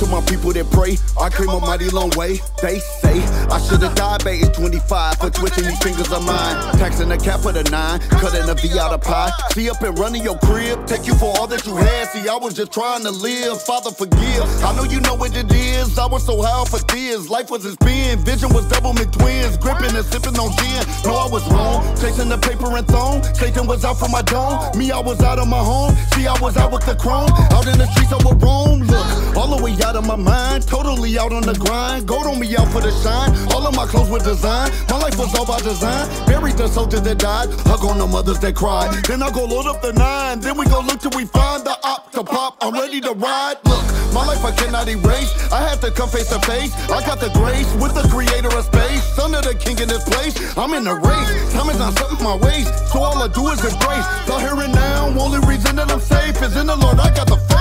to my people that pray. I came a mighty long way. They say I should've died back at 25 for twisting these fingers of mine. Taxing a cap for the 9, cutting a V out of pie. See up and running your crib, take you for all that you had. See, I was just trying to live. Father, forgive. I know you know what it is. I was so high for tears. Life was a spin. Vision was Doublemint twins, gripping and sipping on gin. No, I was wrong. Chasing the paper and thong. Satan was out for my dome. Me, I was out of my home. See, I was out with the chrome. Out in the streets, I would roam. Look, all the way out of my mind. Totally out on the grind. Gold on me out for the shine. All of my clothes were designed. My life was all by design. Buried the soldiers that died. Hug on the mothers that cried. Then I go load up the 9. Then we go look till we find the op to pop. I'm ready to ride. Look, my life I cannot erase. I had to come face to face. I got the grace with the creator of space. Son of the king in this place. I'm in the race. Time is not something my ways. So all I do is embrace. The here and now. Only reason that I'm safe is in the Lord. I got the faith.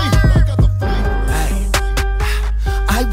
Hey, I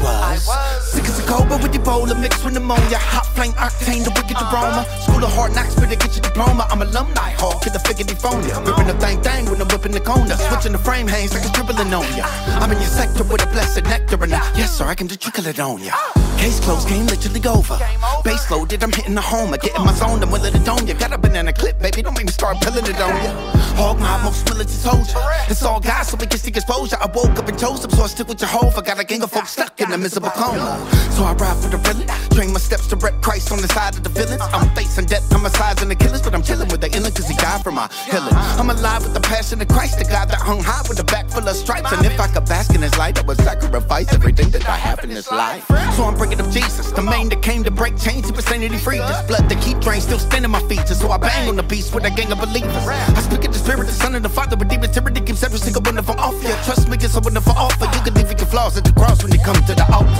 was sick as a cobra with Ebola mixed with pneumonia. Hot flame, octane, the wicked aroma. School of hard knocks, better get your diploma. I'm alumni hawk, get the figure dephone. Ripping the thang when I'm whipping the corner. Switching the frame hangs like a dribbling on ya. I'm in your sector with a blessed nectar and yes sir, I can just trickle it on ya. Case closed, game literally over. Base loaded, I'm hitting the homer. Getting my zone, I'm willing to dome ya. Got a banana clip, baby, don't make me start pillin' it on ya. Hog my most militant soldier. It's all God, so we can see exposure. I woke up and chose up, so I stick with Jehovah. Got a gang of folks stuck in a miserable coma. So I ride for the villain. Train my steps to rep Christ on the side of the villains. I'm facing death, I'm sizing the killers, but I'm chilling with the illin' cause he died for my healing. I'm alive with the passion of Christ, the God that hung high with a back full of stripes. And if I could bask in his light, I would sacrifice everything that I have in this life. So I'm of Jesus, the man that came to break chains, he was sanity free. This blood that keep drained, still standing my features. So I bang on the beast with a gang of believers. I speak of the spirit, the son of the father, but even tyranny keeps every single one of them off you. Trust me, it's a wonderful offer. You can leave your flaws at the cross when you come to the altar.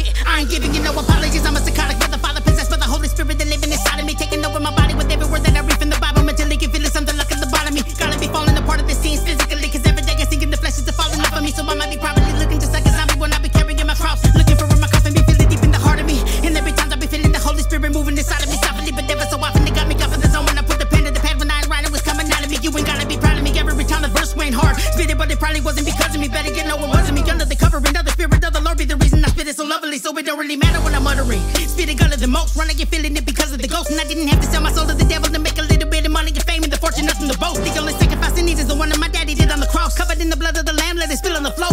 Yeah, I ain't giving you no apologies. I'm a psychotic brother, father possessed by the Holy Spirit that living inside of me, taking over my body with every word that I read from the Bible. Mentally, can feel it, something like at the bottom of me. Gotta be falling apart of the scenes physically, cause every day I see the flesh is falling off of me. So I might be probably looking just like a zombie when I be carrying my cross, looking for where my coffin be feeling deep in the heart of me. And every time I be feeling the Holy Spirit moving inside of me softly, but never so often it got me off of the zone. When I put the pen to the pad, when I ain't writing, it was coming out of me. You ain't gotta be proud of me. Every time the verse went hard, spit it, but it probably wasn't because of me. Better get no, it wasn't me. Under the cover, another spirit of the Lord be the reason I spit it so lovely. So it don't really matter when I'm muttering. Spit it gutter the most, run I get feeling it because of the ghost. And I didn't have to sell my soul to the devil to make a little bit of money and fame and the fortune, nothing to boast. The only sacrifice I need is the one that my daddy did on the cross, covered in the blood of the lamb, let it spill on the floor.